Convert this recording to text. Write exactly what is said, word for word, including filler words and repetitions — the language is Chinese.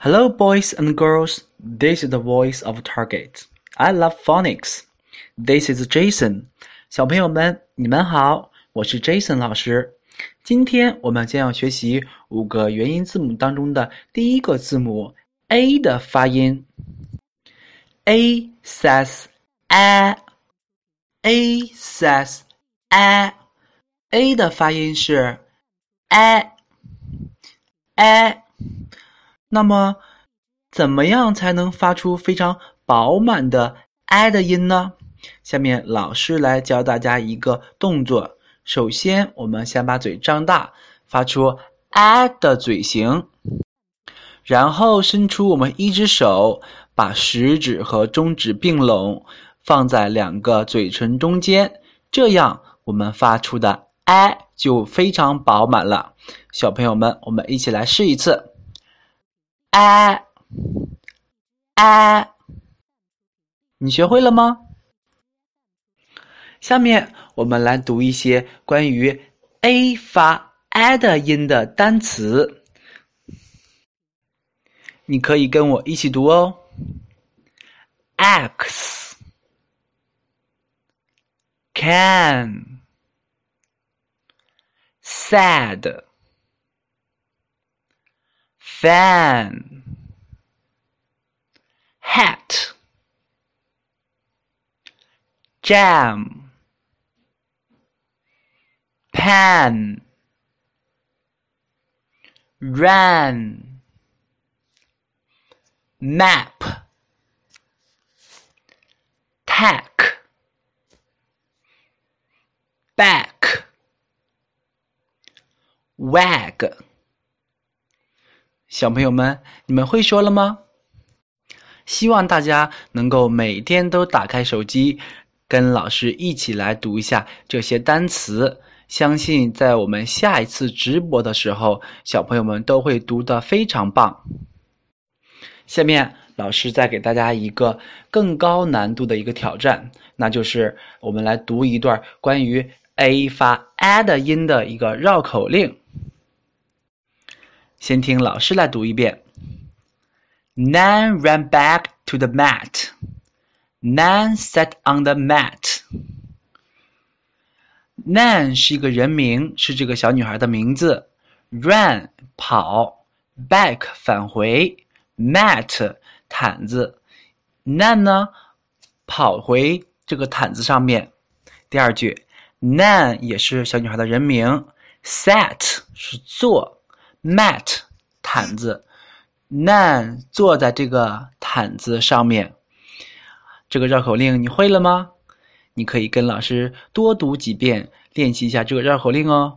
Hello, boys and girls. This is the voice of Target. I love phonics. This is Jason. 小朋友们，你们好，我是 Jason 老师。今天我们将要学习五个元音字母当中的第一个字母 A 的发音。A says A. A says A. A 的发音是 A. A.那么怎么样才能发出非常饱满的 a 的音呢？下面老师来教大家一个动作。首先我们先把嘴张大，发出 a 的嘴型，然后伸出我们一只手，把食指和中指并拢，放在两个嘴唇中间，这样我们发出的 a 就非常饱满了。小朋友们，我们一起来试一次。啊啊，你学会了吗？下面我们来读一些关于 a 发 a 的音的单词，你可以跟我一起读哦。 X Can Sad Fan Hat Jam Pan Ran Map Tack Back Wag小朋友们，你们会说了吗？希望大家能够每天都打开手机，跟老师一起来读一下这些单词。相信在我们下一次直播的时候，小朋友们都会读得非常棒。下面老师再给大家一个更高难度的一个挑战，那就是我们来读一段关于 a 发 a 的音的一个绕口令。先听老师来读一遍。Nan ran back to the mat. Nan sat on the mat. Nan 是一个人名，是这个小女孩的名字。Ran 跑 ，back 返回 ，mat 毯子。Nan 呢跑回这个毯子上面。第二句 ，Nan 也是小女孩的人名 ，sat 是坐。mat 毯子 Nan 坐在这个毯子上面。这个绕口令你会了吗？你可以跟老师多读几遍，练习一下这个绕口令哦。